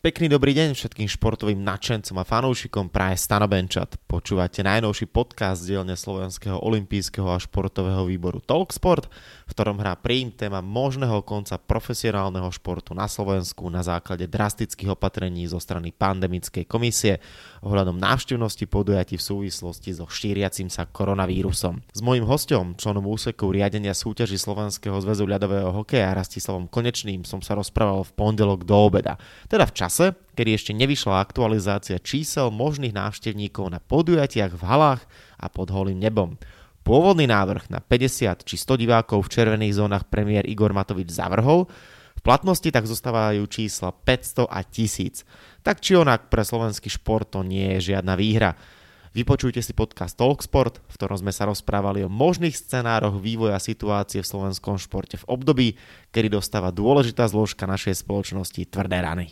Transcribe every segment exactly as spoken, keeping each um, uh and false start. Pekný dobrý deň všetkým športovým nadšencom a fanúšikom praje Stano Benčat. Počúvate najnovší podcast dielne Slovenského olympijského a športového výboru Talk Sport, v ktorom hrá príjm téma možného konca profesionálneho športu na Slovensku na základe drastických opatrení zo strany pandemickej komisie ohľadom návštevnosti podujatí v súvislosti so šíriacim sa koronavírusom. S mojím hosťom, členom úseku riadenia súťaží Slovenského zväzu ľadového hokeja Rastislavom Konečným som sa rozprával v pondelok do obeda, teda v čase, kedy ešte nevyšla aktualizácia čísel možných návštevníkov na podujatiach v halách a pod holým nebom. Pôvodný návrh na päťdesiat či sto divákov v červených zónach premiér Igor Matovič zavrhol, v platnosti tak zostávajú čísla päťsto a tisíc. Tak či onak pre slovenský šport to nie je žiadna výhra. Vypočujte si podcast Talk Sport, v ktorom sme sa rozprávali o možných scenároch vývoja situácie v slovenskom športe v období, kedy dostáva dôležitá zložka našej spoločnosti tvrdé rany.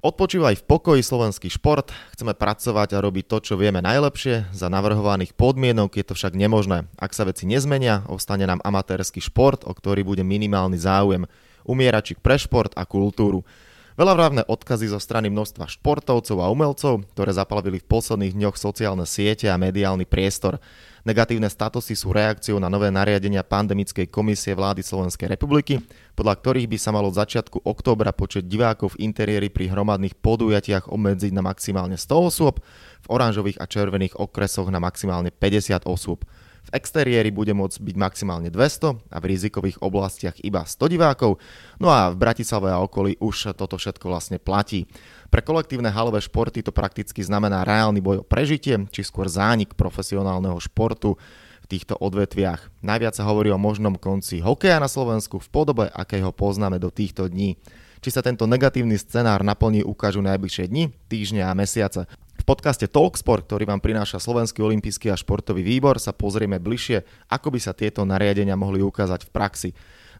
Odpočívaj v pokoji slovenský šport, chceme pracovať a robiť to, čo vieme najlepšie, za navrhovaných podmienok je to však nemožné. Ak sa veci nezmenia, ostane nám amatérsky šport, o ktorý bude minimálny záujem, umieračik pre šport a kultúru. Veľavrávne odkazy zo strany množstva športovcov a umelcov, ktoré zaplavili v posledných dňoch sociálne siete a mediálny priestor. Negatívne statusy sú reakciou na nové nariadenia pandemickej komisie vlády Slovenskej republiky, podľa ktorých by sa malo od začiatku októbra počet divákov v interiéri pri hromadných podujatiach obmedziť na maximálne sto osôb, v oranžových a červených okresoch na maximálne päťdesiat osôb. V exteriéri bude môcť byť maximálne dvesto a v rizikových oblastiach iba sto divákov, no a v Bratislave a okolí už toto všetko vlastne platí. Pre kolektívne halové športy to prakticky znamená reálny boj o prežitie, či skôr zánik profesionálneho športu v týchto odvetviach. Najviac sa hovorí o možnom konci hokeja na Slovensku v podobe, akého poznáme do týchto dní. Či sa tento negatívny scenár naplní, ukážu najbližšie dni, týždne a mesiace. V podcaste Talk Sport, ktorý vám prináša Slovenský olympijský a športový výbor, sa pozrieme bližšie, ako by sa tieto nariadenia mohli ukázať v praxi.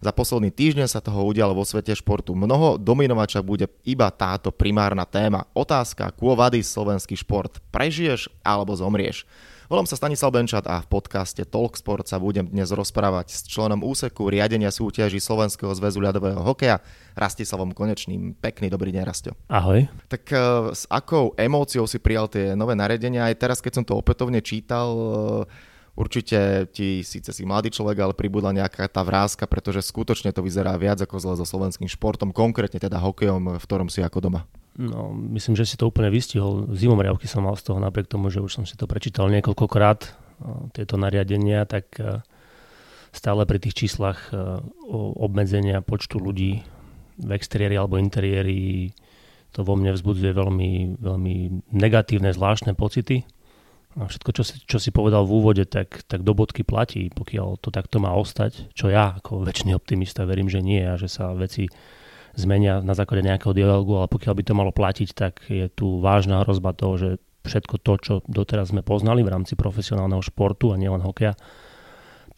Za posledný týždeň sa toho udialo vo svete športu mnoho, dominovať však bude iba táto primárna téma. Otázka, quo vadis slovenský šport, prežiješ alebo zomrieš? Volám sa Stanislav Benčat a v podcaste Talk Sport sa budem dnes rozprávať s členom úseku riadenia súťaží Slovenského zväzu ľadového hokeja Rastislavom Konečným. Pekný dobrý deň, Rastio. Ahoj. Tak s akou emóciou si prijal tie nové nariadenia? Aj teraz, keď som to opätovne čítal, určite ti síce si mladý človek, ale pribudla nejaká tá vrázka, pretože skutočne to vyzerá viac ako zle so slovenským športom, konkrétne teda hokejom, v ktorom si ako doma. No, myslím, že si to úplne vystihol. Zimomriavky som mal z toho, napriek tomu, že už som si to prečítal niekoľkokrát, tieto nariadenia, tak stále pri tých číslach obmedzenia počtu ľudí v exteriéri alebo interiéri to vo mne vzbudzuje veľmi, veľmi negatívne, zvláštne pocity. A všetko, čo si, čo si povedal v úvode, tak, tak do bodky platí, pokiaľ to takto má ostať, čo ja ako väčší optimista verím, že nie a že sa veci zmenia na základe nejakého dialogu, ale pokiaľ by to malo platiť, tak je tu vážna hrozba toho, že všetko to, čo doteraz sme poznali v rámci profesionálneho športu a nielen hokeja,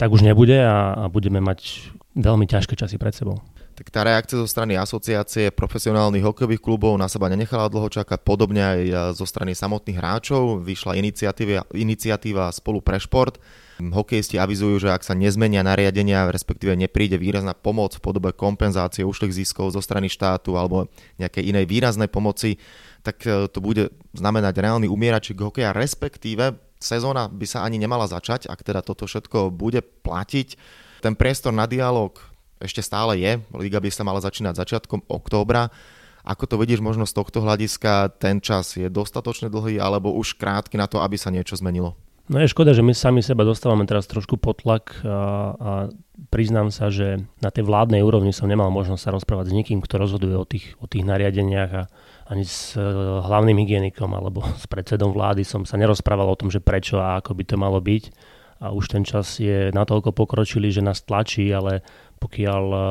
tak už nebude a, a budeme mať veľmi ťažké časy pred sebou. Tak tá reakcia zo strany Asociácie profesionálnych hokejových klubov na seba nenechala dlho čakať, podobne aj zo strany samotných hráčov. Vyšla iniciatíva, iniciatíva Spolu pre šport. Hokejisti avizujú, že ak sa nezmenia nariadenia, respektíve nepríde výrazná pomoc v podobe kompenzácie ušlých ziskov zo strany štátu alebo nejakej inej výraznej pomoci, tak to bude znamenať reálny umieračik hokeja, respektíve sezóna by sa ani nemala začať, ak teda toto všetko bude platiť. Ten priestor na dialog ešte stále je, liga by sa mala začínať začiatkom októbra. Ako to vidíš možno z tohto hľadiska, ten čas je dostatočne dlhý alebo už krátky na to, aby sa niečo zmenilo? No je škoda, že my sami seba dostávame teraz trošku pod tlak a, a priznám sa, že na tej vládnej úrovni som nemal možnosť sa rozprávať s nikým, kto rozhoduje o tých, o tých nariadeniach a ani s hlavným hygienikom alebo s predsedom vlády som sa nerozprával o tom, že prečo a ako by to malo byť. A už ten čas je natoľko pokročilý, že nás tlačí, ale pokiaľ uh,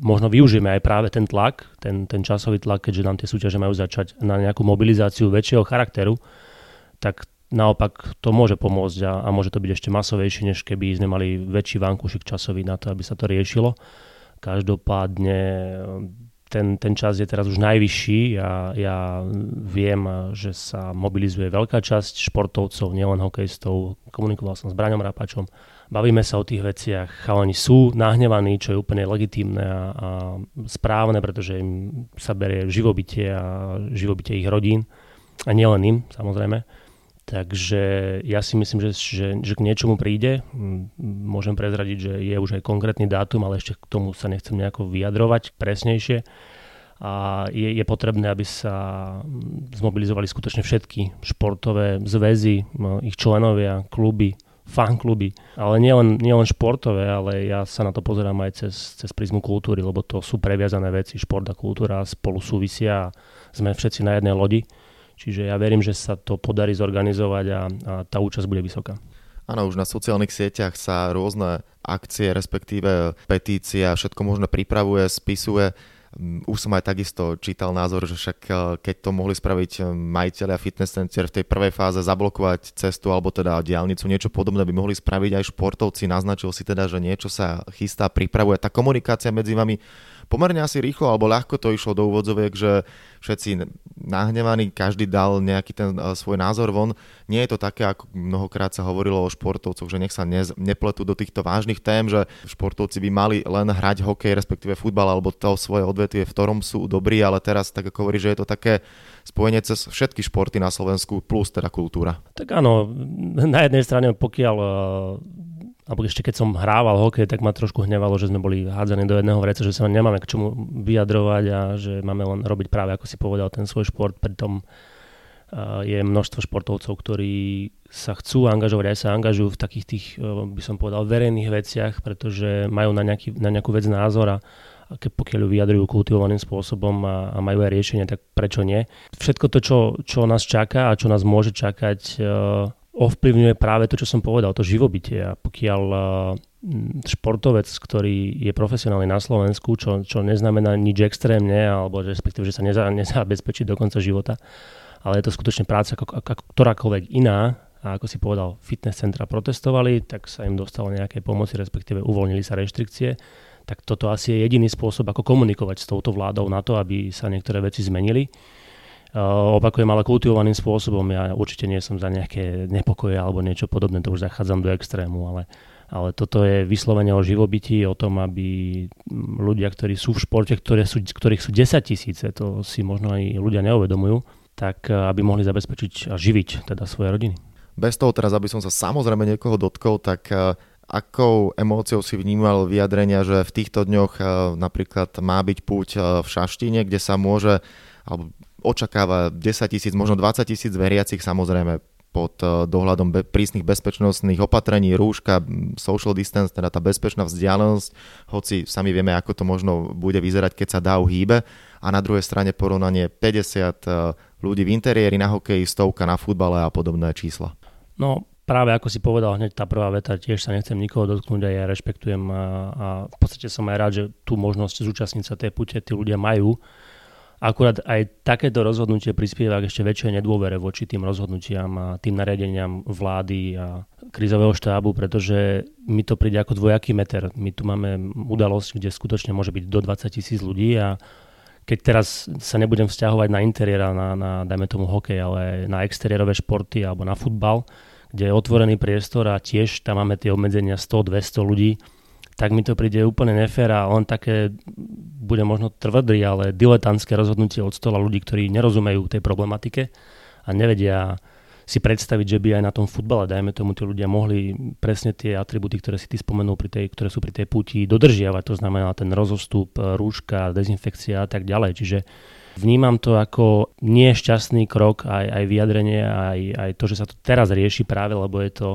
možno využijeme aj práve ten tlak, ten, ten časový tlak, keďže nám tie súťaže majú začať na nejakú mobilizáciu väčšieho charakteru, tak naopak to môže pomôcť a, a môže to byť ešte masovejšie, než keby sme mali väčší vankúšik časový na to, aby sa to riešilo. Každopádne ten, ten čas je teraz už najvyšší a ja viem, že sa mobilizuje veľká časť športovcov, nielen hokejistov. Komunikoval som s Braňom Rapačom, bavíme sa o tých veciach. Chalani sú nahnevaní, čo je úplne legitímne a, a správne, pretože im sa berie živobytie a živobytie ich rodín a nielen im, samozrejme. Takže ja si myslím, že, že, že k niečomu príde. Môžem prezradiť, že je už aj konkrétny dátum, ale ešte k tomu sa nechcem nejako vyjadrovať presnejšie. A je, je potrebné, aby sa zmobilizovali skutočne všetky športové zväzy, ich členovia, kluby, fankluby. Ale nielen, nielen športové, ale ja sa na to pozerám aj cez, cez prizmu kultúry, lebo to sú previazané veci. Šport a kultúra spolu súvisia a sme všetci na jednej lodi. Čiže ja verím, že sa to podarí zorganizovať a, a tá účasť bude vysoká. Áno, už na sociálnych sieťach sa rôzne akcie, respektíve petícia, všetko možno pripravuje, spisuje. Už som aj takisto čítal názor, že však keď to mohli spraviť majiteľia fitness center v tej prvej fáze, zablokovať cestu alebo teda diaľnicu, niečo podobné by mohli spraviť aj športovci. Naznačil si teda, že niečo sa chystá, pripravuje. Tá komunikácia medzi vami pomerne asi rýchlo alebo ľahko to išlo do úvodzoviek, že všetci nahnevaní, každý dal nejaký ten svoj názor von. Nie je to také, ako mnohokrát sa hovorilo o športovcoch, že nech sa ne, nepletú do týchto vážnych tém, že športovci by mali len hrať hokej, respektíve futbal alebo to svoje odvetvie, v ktorom sú dobrí, ale teraz tak ako hovorí, že je to také spojenie cez všetky športy na Slovensku plus teda kultúra. Tak áno, na jednej strane pokiaľ... alebo ešte keď som hrával hokej, tak ma trošku hnevalo, že sme boli hádzaní do jedného vreca, že sa nemáme k čomu vyjadrovať a že máme len robiť práve, ako si povedal, ten svoj šport. Pritom je množstvo športovcov, ktorí sa chcú angažovať, aj sa angažujú v takých tých, by som povedal, verejných veciach, pretože majú na, nejaký, na nejakú vec názor a pokiaľ ju vyjadrujú kultivovaným spôsobom a, a majú aj riešenie, tak prečo nie? Všetko to, čo, čo nás čaká a čo nás môže čakať, ovplyvňuje práve to, čo som povedal, to živobytie. A pokiaľ športovec, ktorý je profesionálny na Slovensku, čo, čo neznamená nič extrémne, alebo respektíve, že sa neza, nezabezpečí do konca života, ale je to skutočne práca ako, ako ktorákoľvek iná. A ako si povedal, fitness centra protestovali, tak sa im dostalo nejaké pomoci, respektíve uvoľnili sa reštrikcie. Tak toto asi je jediný spôsob, ako komunikovať s touto vládou na to, aby sa niektoré veci zmenili. Uh, opakujem, ale kultivovaným spôsobom. Ja určite nie som za nejaké nepokoje alebo niečo podobné, to už zachádzam do extrému, ale, ale toto je vyslovene o živobytí, o tom, aby ľudia, ktorí sú v športe, ktoré sú, ktorých sú desaťtisíce, to si možno aj ľudia neuvedomujú, tak aby mohli zabezpečiť a živiť teda svoje rodiny. Bez toho teraz, aby som sa samozrejme niekoho dotkol, tak akou emóciou si vnímal vyjadrenia, že v týchto dňoch napríklad má byť púť v Šaštíne, kde sa môže alebo očakáva desaťtisíc, možno dvadsaťtisíc veriacich, samozrejme pod dohľadom be- prísnych bezpečnostných opatrení, rúška, social distance, teda tá bezpečná vzdialenosť, hoci sami vieme, ako to možno bude vyzerať, keď sa dáv hýbe. A na druhej strane porovnanie päťdesiat ľudí v interiéri, na hokeji, stovka na futbale a podobné čísla. No práve ako si povedal hneď tá prvá veta, tiež sa nechcem nikoho dotknúť a ja rešpektujem a, a v podstate som aj rád, že tú možnosť zúčastniť sa tej púte tí ľudia majú. Akurát aj takéto rozhodnutie prispieva k ešte väčšej nedôvere voči tým rozhodnutiam a tým nariadeniam vlády a krízového štábu, pretože mi to príde ako dvojaký meter. My tu máme udalosť, kde skutočne môže byť do dvadsaťtisíc ľudí a keď teraz sa nebudem vzťahovať na interiér, na, na dajme tomu hokej, ale na exteriérové športy alebo na futbal, kde je otvorený priestor a tiež tam máme tie obmedzenia sto dvesto ľudí, tak mi to príde úplne nefér a len také, bude možno tvrdý, ale diletantské rozhodnutie od stola ľudí, ktorí nerozumejú tej problematike a nevedia si predstaviť, že by aj na tom futbale, dajme tomu, tí ľudia mohli presne tie atributy, ktoré si ty spomenul, pri tej, ktoré sú pri tej púti, dodržiavať. To znamená ten rozostup, rúška, dezinfekcia a tak ďalej. Čiže vnímam to ako nešťastný krok, aj, aj vyjadrenie, aj, aj to, že sa to teraz rieši práve, lebo je to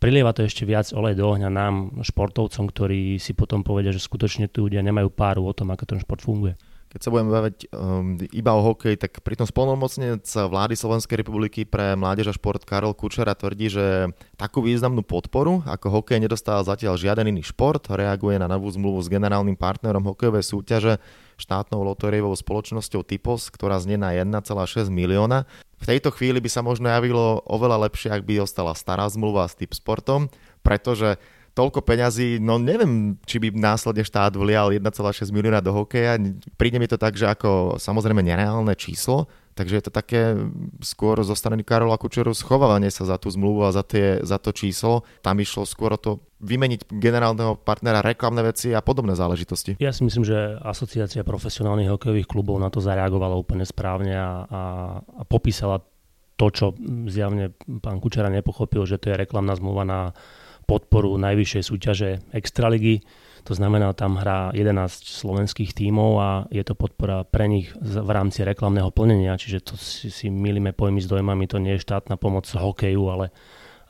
prilieva to ešte viac olej do ohňa nám, športovcom, ktorí si potom povedia, že skutočne tu ľudia nemajú páru o tom, ako ten šport funguje. Keď sa budeme baviť um, iba o hokeji, tak pritom splnomocnenec vlády Slovenskej republiky pre mládež a šport Karol Kučera tvrdí, že takú významnú podporu, ako hokej nedostal zatiaľ žiaden iný šport, reaguje na novú zmluvu s generálnym partnerom hokejovej súťaže štátnou lotériovou spoločnosťou TIPOS, ktorá znie na jeden celá šesť milióna. V tejto chvíli by sa možno javilo oveľa lepšie, ak by ostala stará zmluva s Tip Sportom, pretože to toľko peňazí, no neviem, či by následne štát vlial jeden celá šesť milióna do hokeja. Príde mi to tak, že ako samozrejme nereálne číslo, takže je to také skôr zo strany Karola Kučeru schovávanie sa za tú zmluvu a za, tie, za to číslo. Tam išlo skôr o to vymeniť generálneho partnera, reklamné veci a podobné záležitosti. Ja si myslím, že Asociácia profesionálnych hokejových klubov na to zareagovala úplne správne a, a, a popísala to, čo zjavne pán Kučera nepochopil, že to je reklamná zmluva na podporu najvyššej súťaže Extraligy. To znamená, tam hrá jedenásť slovenských tímov a je to podpora pre nich v rámci reklamného plnenia. Čiže to si, si milíme pojmy s dojmami, to nie je štátna pomoc hokeju, ale,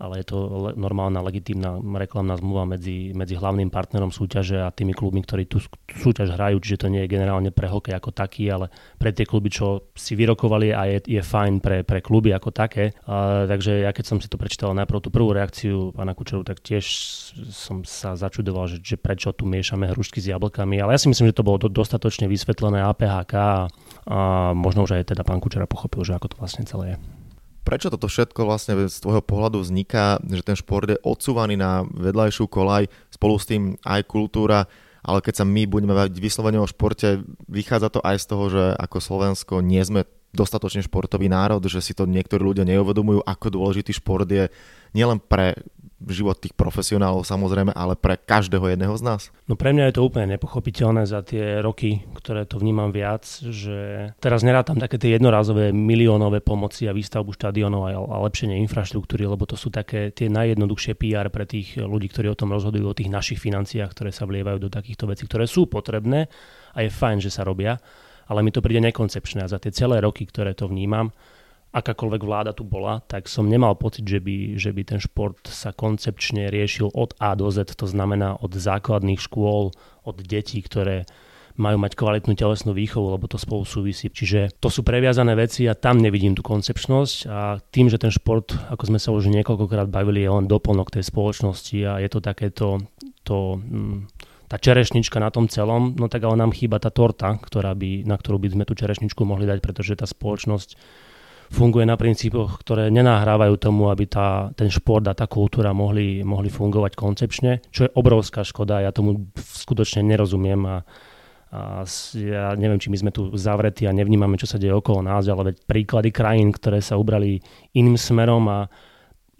ale je to le, normálna, legitímna reklamná zmluva medzi, medzi hlavným partnerom súťaže a tými klubmi, ktorí tú súťaž hrajú. Čiže to nie je generálne pre hokej ako taký, ale pre tie kluby, čo si vyrokovali a je, je fajn pre, pre kluby ako také. A, takže ja keď som si to prečítal najprv tú prvú reakciu pána Kučeru, tak tiež som sa začudoval, že, že prečo tu miešame hrušky s jablkami. Ale ja si myslím, že to bolo do, dostatočne vysvetlené á pé há ká a, a možno už aj teda pán Kučera pochopil, že ako to vlastne celé je. Prečo toto všetko vlastne z tvojho pohľadu vzniká, že ten šport je odsúvaný na vedľajšiu koľaj, spolu s tým aj kultúra, ale keď sa my budeme baviť vyslovene o športe, vychádza to aj z toho, že ako Slovensko nie sme dostatočne športový národ, že si to niektorí ľudia neuvedomujú, ako dôležitý šport je nielen pre život tých profesionálov samozrejme, ale pre každého jedného z nás. No pre mňa je to úplne nepochopiteľné za tie roky, ktoré to vnímam viac, že teraz nerátam také tie jednorazové miliónové pomoci a výstavbu štadiónov a lepšenie infraštruktúry, lebo to sú také tie najjednoduchšie pé er pre tých ľudí, ktorí o tom rozhodujú, o tých našich financiách, ktoré sa vlievajú do takýchto vecí, ktoré sú potrebné a je fajn, že sa robia, ale mi to príde nekoncepčné a za tie celé roky, ktoré to vnímam, akákoľvek vláda tu bola, tak som nemal pocit, že by, že by ten šport sa koncepčne riešil od A do Z, to znamená od základných škôl, od detí, ktoré majú mať kvalitnú telesnú výchovu, lebo to spolu súvisí. Čiže to sú previazané veci a tam nevidím tú koncepčnosť a tým, že ten šport, ako sme sa už niekoľkokrát bavili, je len doplnok tej spoločnosti a je to takéto to, tá čerešnička na tom celom, no tak ale nám chýba tá torta, ktorá by, na ktorú by sme tú čerešničku mohli dať, pretože tá spoločnosť funguje na princípoch, ktoré nenahrávajú tomu, aby tá, ten šport a tá kultúra mohli, mohli fungovať koncepčne, čo je obrovská škoda. Ja tomu skutočne nerozumiem a, a ja neviem, či my sme tu zavretí a nevnímame, čo sa deje okolo nás, ale veď príklady krajín, ktoré sa ubrali iným smerom a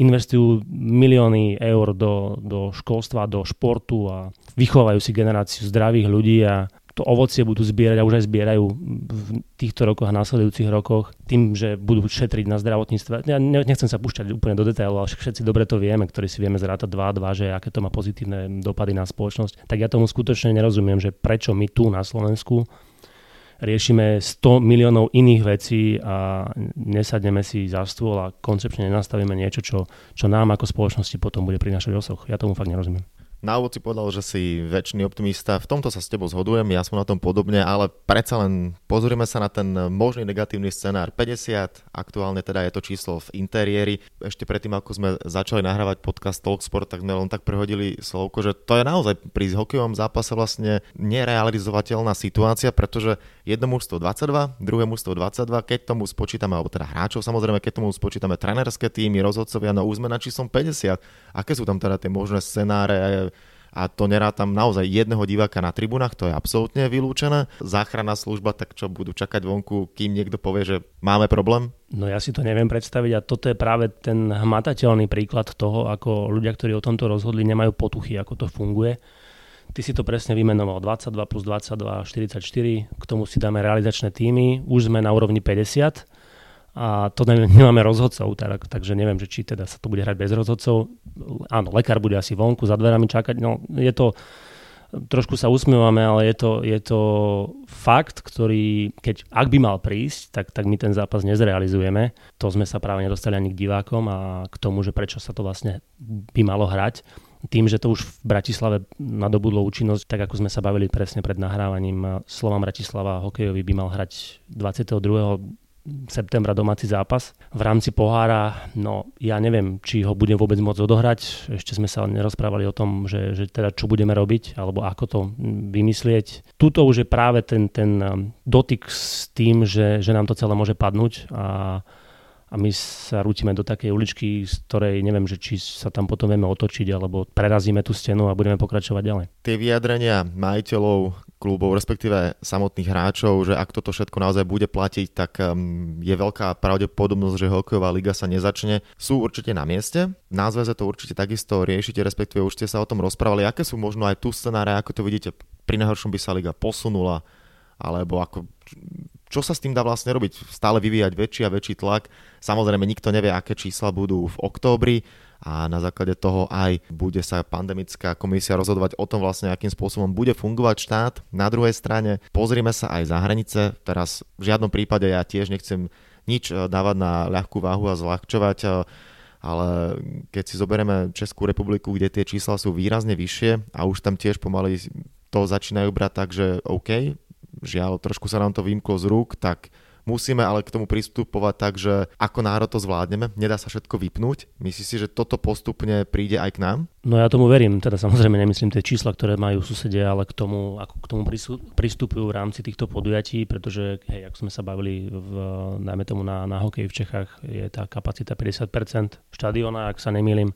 investujú milióny eur do, do školstva, do športu a vychovajú si generáciu zdravých ľudí a to ovocie budú zbierať a už aj zbierajú v týchto rokoch a následujúcich rokoch tým, že budú šetriť na zdravotníctve. Ja nechcem sa púšťať úplne do detailov, ale všetci dobre to vieme, ktorí si vieme zrátať dva a dva, že aké to má pozitívne dopady na spoločnosť. Tak ja tomu skutočne nerozumiem, že prečo my tu na Slovensku riešime sto miliónov iných vecí a nesadneme si za stôl a koncepčne nenastavíme niečo, čo, čo nám ako spoločnosti potom bude prinášať osoch. Ja tomu fakt nerozumiem. Na úvod si povedal, že si väčší optimista. V tomto sa s tebou zhodujem, ja som na tom podobne, ale predsa len pozrieme sa na ten možný negatívny scenár. päťdesiat, aktuálne teda je to číslo v interiéri. Ešte predtým, ako sme začali nahrávať podcast Talk Sport, tak sme len tak prehodili slovko, že to je naozaj pri hokejovom zápase vlastne nerealizovateľná situácia, pretože jedno mužstvo dvadsaťdva, druhé mužstvo dvadsaťdva, keď tomu spočítame, alebo teda hráčov samozrejme, keď tomu spočítame trénerské týmy, rozhodcovia, no už sme na číslom päťdesiat. Aké sú tam teda tie možné scenáre? A to nerátam naozaj jedného diváka na tribunách, to je absolútne vylúčené. Záchranná služba, tak čo budú čakať vonku, kým niekto povie, že máme problém? No ja si to neviem predstaviť a toto je práve ten hmatateľný príklad toho, ako ľudia, ktorí o tomto rozhodli, nemajú potuchy, ako to funguje. Ty si to presne vymenoval, dvadsaťdva plus dvadsaťdva, štyridsaťštyri, k tomu si dáme realizačné týmy, už sme na úrovni päťdesiat a to nemáme rozhodcov, tak, takže neviem, že či teda sa to bude hrať bez rozhodcov. Áno, lekár bude asi vonku za dverami čakať, no je to, trošku sa usmievame, ale je to, je to fakt, ktorý, keď ak by mal prísť, tak, tak my ten zápas nezrealizujeme. To sme sa práve nedostali ani k divákom a k tomu, že prečo sa to vlastne by malo hrať. Tým, že to už v Bratislave nadobudlo účinnosť, tak ako sme sa bavili presne pred nahrávaním, Slovan Bratislava hokejový by mal hrať dvadsiateho druhého septembra domáci zápas v rámci pohára, no ja neviem, či ho budem vôbec môcť odohrať. Ešte sme sa nerozprávali o tom, že, že teda čo budeme robiť, alebo ako to vymyslieť. Tuto už je práve ten, ten dotyk s tým, že, že nám to celé môže padnúť a, a a my sa rútime do takej uličky, z ktorej neviem, že či sa tam potom vieme otočiť alebo prerazíme tú stenu a budeme pokračovať ďalej. Tie vyjadrenia majiteľov klubov, respektíve samotných hráčov, že ak toto všetko naozaj bude platiť, tak je veľká pravdepodobnosť, že hokejová liga sa nezačne, sú určite na mieste. Na zväze to určite takisto riešite, respektíve už ste sa o tom rozprávali. Aké sú možno aj tu scenáre, ako to vidíte, pri najhoršom by sa liga posunula, alebo ako... Čo sa s tým dá vlastne robiť? Stále vyvíjať väčší a väčší tlak. Samozrejme, nikto nevie, aké čísla budú v októbri a na základe toho aj bude sa pandemická komisia rozhodovať o tom vlastne, akým spôsobom bude fungovať štát. Na druhej strane pozrieme sa aj za hranice. Teraz v žiadnom prípade ja tiež nechcem nič dávať na ľahkú váhu a zľahčovať, ale keď si zoberieme Českú republiku, kde tie čísla sú výrazne vyššie a už tam tiež pomaly to začínajú brať tak, že OK, žiaľ, trošku sa nám to vymklo z rúk, tak musíme ale k tomu pristupovať tak, že ako národ to zvládneme, nedá sa všetko vypnúť. Myslíš si, že toto postupne príde aj k nám? No ja tomu verím, teda samozrejme nemyslím tie čísla, ktoré majú susedia, ale k tomu, ako k tomu pristupujú v rámci týchto podujatí, pretože, hej, ako sme sa bavili, v, najmä tomu na, na hokeji v Čechách, je tá kapacita päťdesiat percent štadiona, ak sa nemýlim.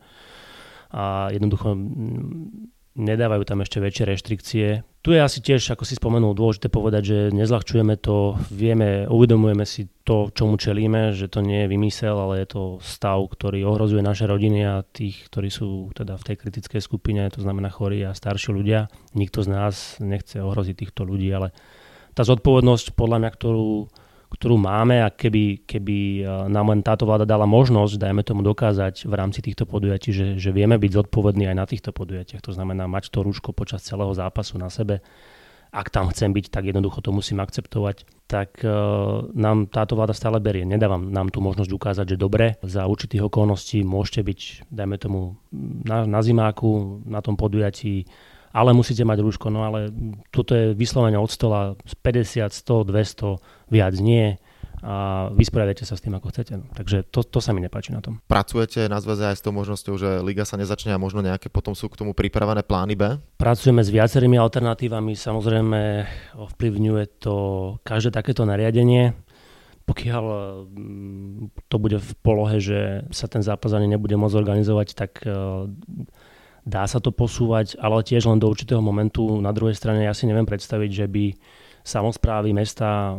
A jednoducho... nedávajú tam ešte väčšie reštrikcie. Tu je asi tiež, ako si spomenul, dôležité povedať, že nezľahčujeme to, vieme, uvedomujeme si to, čomu čelíme, že to nie je vymysel, ale je to stav, ktorý ohrozuje naše rodiny a tých, ktorí sú teda v tej kritickej skupine, to znamená chorí a starší ľudia. Nikto z nás nechce ohroziť týchto ľudí, ale tá zodpovednosť, podľa mňa, ktorú, ktorú máme a keby, keby nám len táto vláda dala možnosť, dajme tomu dokázať v rámci týchto podujatí, že, že vieme byť zodpovední aj na týchto podujatiach. To znamená mať to rúško počas celého zápasu na sebe. Ak tam chcem byť, tak jednoducho to musím akceptovať. Tak e, nám táto vláda stále berie. Nedávam nám tú možnosť ukázať, že dobre, za určitých okolností môžete byť, dajme tomu, na, na zimáku, na tom podujatí, ale musíte mať rúško, no ale toto je vyslovene od stola z päťdesiat, sto, dvesto, viac nie a vysporiadajte sa s tým, ako chcete. No. Takže to, to sa mi nepáči na tom. Pracujete na zväze aj s tou možnosťou, že liga sa nezačne a možno nejaké potom sú k tomu pripravené plány B? Pracujeme s viacerými alternatívami, samozrejme ovplyvňuje to každé takéto nariadenie. Pokiaľ to bude v polohe, že sa ten zápas ani nebude môcť organizovať, tak... dá sa to posúvať, ale tiež len do určitého momentu. Na druhej strane ja si neviem predstaviť, že by samosprávy mesta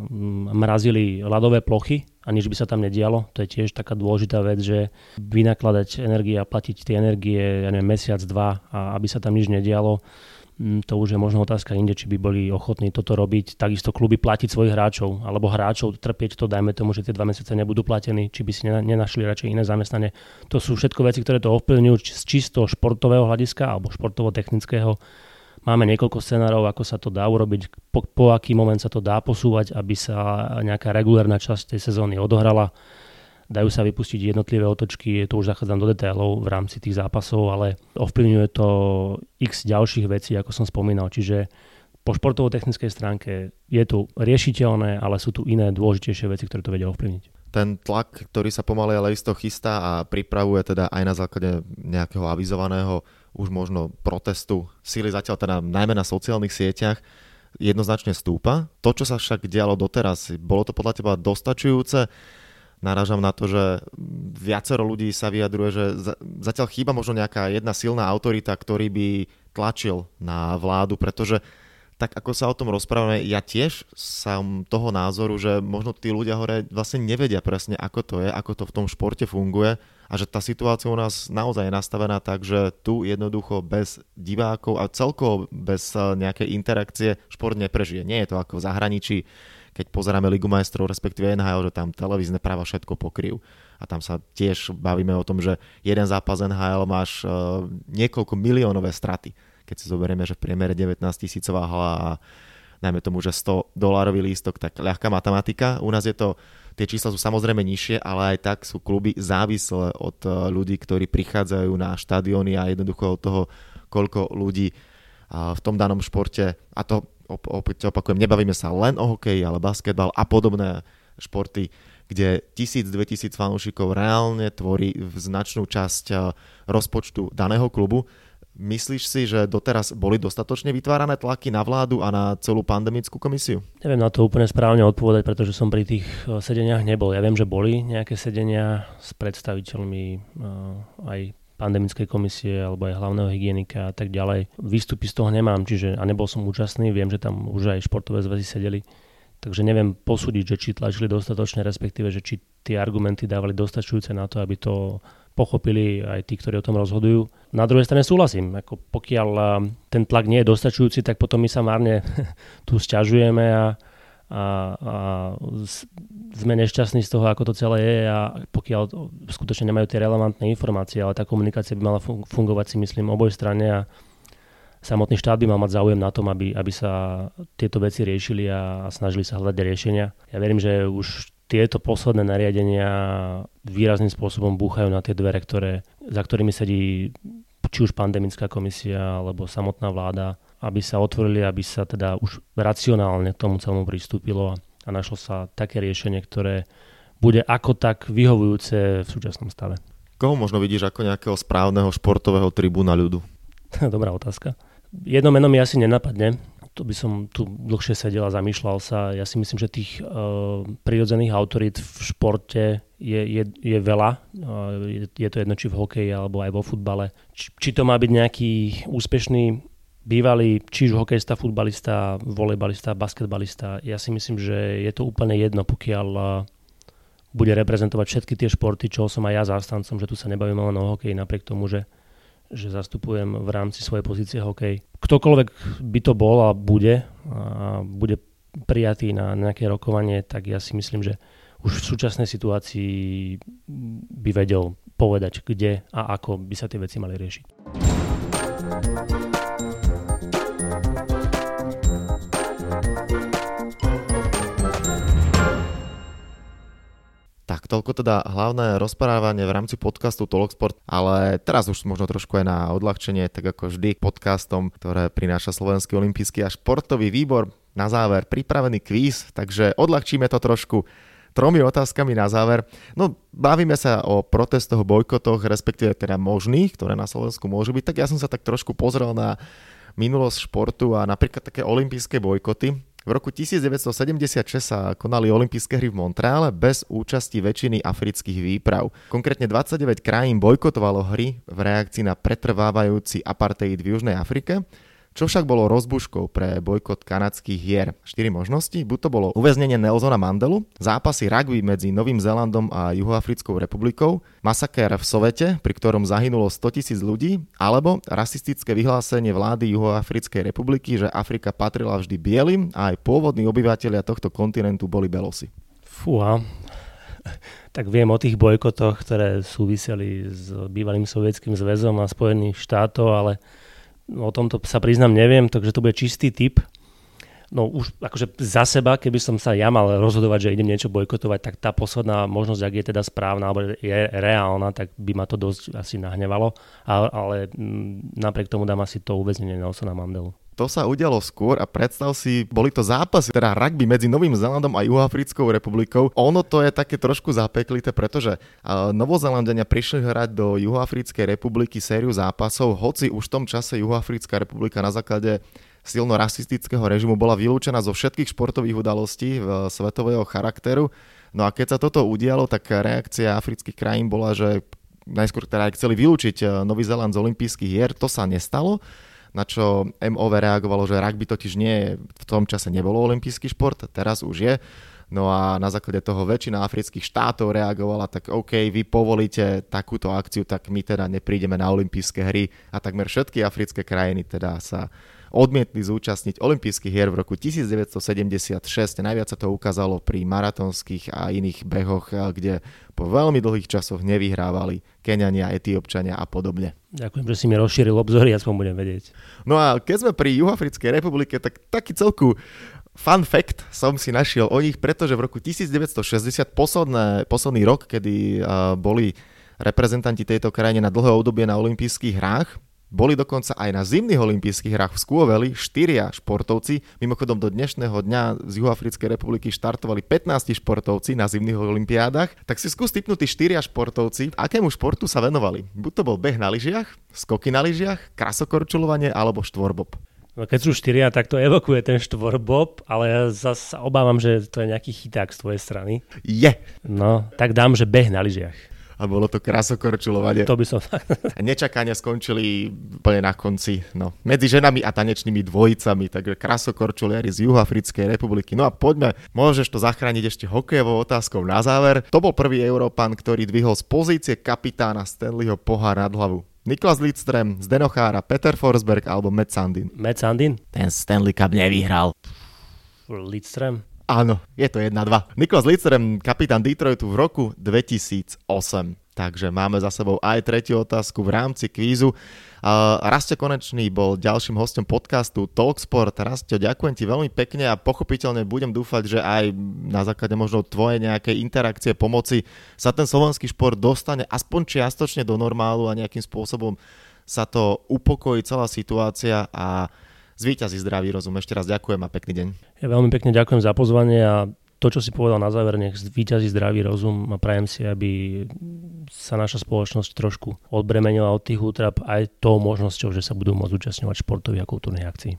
mrazili ľadové plochy, aniž by sa tam nedialo. To je tiež taká dôležitá vec, že vynakladať energie a platiť tie energie, ja neviem, mesiac, dva, a aby sa tam nič nedialo, to už je možno otázka inde, či by boli ochotní toto robiť. Takisto kluby platiť svojich hráčov, alebo hráčov trpieť to, dajme tomu, že tie dva mesiace nebudú platení, či by si nenašli radšej iné zamestnanie. To sú všetko veci, ktoré to ovplyvňujú z čisto športového hľadiska alebo športovo-technického. Máme niekoľko scenárov, ako sa to dá urobiť, po, po aký moment sa to dá posúvať, aby sa nejaká regulárna časť tej sezóny odohrala. Dajú sa vypustiť jednotlivé otočky, to už zachádzam do detailov v rámci tých zápasov, ale ovplyvňuje to x ďalších vecí, ako som spomínal. Čiže po športovo-technickej stránke je to riešiteľné, ale sú tu iné dôležitejšie veci, ktoré to vedia ovplyvniť. Ten tlak, ktorý sa pomaly ale isto chystá a pripravuje teda aj na základe nejakého avizovaného už možno protestu, síly zatiaľ teda najmä na sociálnych sieťach, jednoznačne stúpa. To, čo sa však dialo doteraz, bolo to podľa teba dostačujúce? Narážam na to, že viacero ľudí sa vyjadruje, že zatiaľ chýba možno nejaká jedna silná autorita, ktorý by tlačil na vládu, pretože tak ako sa o tom rozprávame, ja tiež som toho názoru, že možno tí ľudia hore vlastne nevedia presne, ako to je, ako to v tom športe funguje a že tá situácia u nás naozaj je nastavená tak, že tu jednoducho bez divákov a celkovo bez nejakej interakcie šport neprežije. Nie je to ako v zahraničí, keď pozeráme Ligu majstrov, respektíve en há el, že tam televízne práva všetko pokryjú. A tam sa tiež bavíme o tom, že jeden zápas en há el máš niekoľko miliónové straty. Keď si zoberieme, že v priemere devätnásťtisícová hala a najmä tomu, že sto dolárový lístok, tak ľahká matematika. U nás je to, tie čísla sú samozrejme nižšie, ale aj tak sú kluby závislé od ľudí, ktorí prichádzajú na štadióny a jednoducho od toho, koľko ľudí v tom danom športe, a to opäť opakujem, nebavíme sa len o hokeji, ale basketbal a podobné športy, kde tisíc, dvetisíc fanúšikov reálne tvorí značnú časť rozpočtu daného klubu. Myslíš si, že doteraz boli dostatočne vytvárané tlaky na vládu a na celú pandemickú komisiu? Neviem na to úplne správne odpovedať, pretože som pri tých sedeniach nebol. Ja viem, že boli nejaké sedenia s predstaviteľmi aj pandemickej komisie alebo aj hlavného hygienika a tak ďalej. Výstupy z toho nemám, čiže a nebol som účastný, viem, že tam už aj športové zväzy sedeli. Takže neviem posúdiť, že či tlačili dostatočne, respektíve, že či tie argumenty dávali dostačujúce na to, aby to pochopili aj tí, ktorí o tom rozhodujú. Na druhej strane súhlasím, ako pokiaľ ten tlak nie je dostačujúci, tak potom my sa márne tu sťažujeme a, a, a sme nešťastní z toho, ako to celé je, a pokiaľ skutočne nemajú tie relevantné informácie, ale tá komunikácia by mala fungovať, si myslím, oboj strane a samotný štát by mal mať záujem na tom, aby, aby sa tieto veci riešili a snažili sa hľadať riešenia. Ja verím, že už tieto posledné nariadenia výrazným spôsobom búchajú na tie dvere, ktoré, za ktorými sedí či už pandemická komisia alebo samotná vláda, aby sa otvorili, aby sa teda už racionálne k tomu celému pristúpilo a našlo sa také riešenie, ktoré bude ako tak vyhovujúce v súčasnom stave. Koho možno vidíš ako nejakého správneho športového tribúna ľudu? Dobrá otázka. Jedno meno mi asi nenapadne. To by som tu dlhšie sedel a zamýšľal sa. Ja si myslím, že tých uh, prirodzených autorít v športe je, je, je veľa. Uh, je, je to jedno, či v hokeji, alebo aj vo futbale. Či, či to má byť nejaký úspešný bývalý, či už hokejista, futbalista, volejbalista, basketbalista. Ja si myslím, že je to úplne jedno, pokiaľ uh, bude reprezentovať všetky tie športy, čoho som aj ja zástancom, že tu sa nebavíme len o hokeji, napriek tomu, že že zastupujem v rámci svojej pozície hokej. Ktokoľvek by to bol a bude a bude prijatý na nejaké rokovanie, tak ja si myslím, že už v súčasnej situácii by vedel povedať, kde a ako by sa tie veci mali riešiť. Tak, toľko teda hlavné rozprávanie v rámci podcastu Talk Sport, ale teraz už možno trošku aj na odľahčenie, tak ako vždy podcastom, ktoré prináša Slovenský olympijský a športový výbor. Na záver pripravený kvíz, takže odľahčíme to trošku tromi otázkami na záver. No, bavíme sa o protestoch, bojkotoch, respektíve teda možných, ktoré na Slovensku môžu byť. Tak ja som sa tak trošku pozrel na minulosť športu a napríklad také olympijské bojkoty. V roku devätnásťsedemdesiatšesť sa konali olympijské hry v Montreále bez účasti väčšiny afrických výprav. Konkrétne dvadsaťdeväť krajín bojkotovalo hry v reakcii na pretrvávajúci apartheid v Južnej Afrike, čo však bolo rozbuškou pre bojkot kanadských hier. Štyri možnosti, buď to bolo uväznenie Nelsona Mandelu, zápasy rugby medzi Novým Zélandom a Juhoafrickou republikou, masakér v Sovete, pri ktorom zahynulo stotisíc ľudí, alebo rasistické vyhlásenie vlády Juhoafrickej republiky, že Afrika patrila vždy bielym a aj pôvodní obyvatelia tohto kontinentu boli belosi. Fúha, tak viem o tých bojkotoch, ktoré súviseli s bývalým sovietským zväzom a Spojených štátov, ale o tomto sa priznám neviem, takže to bude čistý tip. No už akože za seba, keby som sa ja mal rozhodovať, že idem niečo bojkotovať, tak tá posledná možnosť, ak je teda správna alebo je reálna, tak by ma to dosť asi nahnevalo, ale, ale napriek tomu dám asi to uväznenie Nelsona Mandelu. To sa udialo skôr a predstav si, boli to zápasy, teda rugby medzi Novým Zélandom a Juhoafrickou republikou. Ono to je také trošku zapeklité, pretože uh, Novozélandania prišli hrať do Juhoafrickej republiky sériu zápasov, hoci už v tom čase Juhoafrická republika na základe silno rasistického režimu bola vylúčená zo všetkých športových udalostí uh, svetového charakteru. No a keď sa toto udialo, tak reakcia afrických krajín bola, že najskôr teda chceli vylúčiť Nový Zéland z olympijských hier, to sa nestalo. Na čo em ó vé reagovalo, že rugby totiž nie, v tom čase nebolo olympijský šport, teraz už je. No a na základe toho väčšina afrických štátov reagovala, tak OK, vy povolíte takúto akciu, tak my teda nepríjdeme na olympijské hry. A takmer všetky africké krajiny teda sa odmietli zúčastniť olympijských hier v roku devätnásťsedemdesiatšesť. Najviac sa to ukázalo pri maratónskych a iných behoch, kde po veľmi dlhých časoch nevyhrávali Keňania, Etiópčania a podobne. Ďakujem, že si mi rozšíril obzory, aspoň budem vedieť. No a keď sme pri Juhoafrickej republike, tak taký celku fun fact som si našiel o nich, pretože v roku devätnásťšesťdesiat, posledné, posledný rok, kedy uh, boli reprezentanti tejto krajiny na dlhé obdobie na olympijských hrách, Boli dokonca aj na zimných olympijských hrách v Skúoveli štyria športovci. Mimochodom do dnešného dňa z Juhoafrickej republiky štartovali pätnásť športovci na zimných olympiádach. Tak si skús tipnúť štyria športovci, akému športu sa venovali. Buď to bol beh na lyžiach, skoky na lyžiach, krasokorčulovanie alebo štvorbob. No keď sú štyria, tak to evokuje ten štvorbob, ale ja zase obávam, že to je nejaký chyták z tvojej strany. Je. Yeah. No, tak dám, že beh na lyžiach. A bolo to krasokorčulovanie. To by som... Nečakania skončili úplne na konci. No, medzi ženami a tanečnými dvojicami. Takže krasokorčuliari z Juhoafrickej republiky. No a poďme, môžeš to zachrániť ešte hokejovou otázkou na záver. To bol prvý Európan, ktorý dvihol z pozície kapitána Stanleyho pohár nad hlavu. Niklas Lidström, Zdeno Chára, Peter Forsberg alebo Matt Sandin. Matt Sandin? Ten Stanley Cup nevyhral. Lidström? Áno, je to jedna dva. Niklas Lidström, kapitán Detroitu v roku dvetisíc osem. Takže máme za sebou aj tretiu otázku v rámci kvízu. Uh, Rastio Konečný bol ďalším hostom podcastu Talk Sport. Rastio, ďakujem ti veľmi pekne a pochopiteľne budem dúfať, že aj na základe možno tvojej nejakej interakcie, pomoci sa ten slovenský šport dostane aspoň čiastočne do normálu a nejakým spôsobom sa to upokojí celá situácia a zvíťazí zdravý rozum. Ešte raz ďakujem a pekný deň. Ja veľmi pekne ďakujem za pozvanie a to, čo si povedal na záver, nech zvíťazí zdravý rozum a prajem si, aby sa naša spoločnosť trošku odbremenila od tých útrap aj tou možnosťou, že sa budú môcť účastňovať športových a kultúrnych akcií.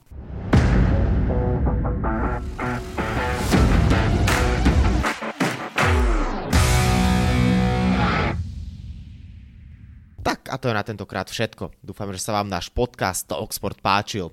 Tak a to je na tentokrát všetko. Dúfam, že sa vám náš podcast Talk Sport páčil.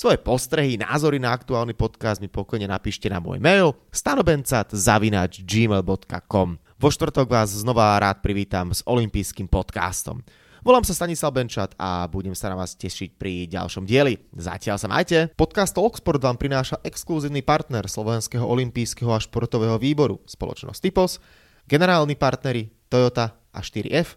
Svoje postrehy, názory na aktuálny podcast mi pokojne napíšte na môj mail stanobencat zavináč gmail bodka com. Vo štvrtok vás znova rád privítam s olympijským podcastom. Volám sa Stanislav Benčat a budem sa na vás tešiť pri ďalšom dieli. Zatiaľ sa majte. Podcast Talk Sport vám prináša exkluzívny partner Slovenského olympijského a športového výboru, spoločnosť TIPOS, generálni partneri Toyota a štyri F,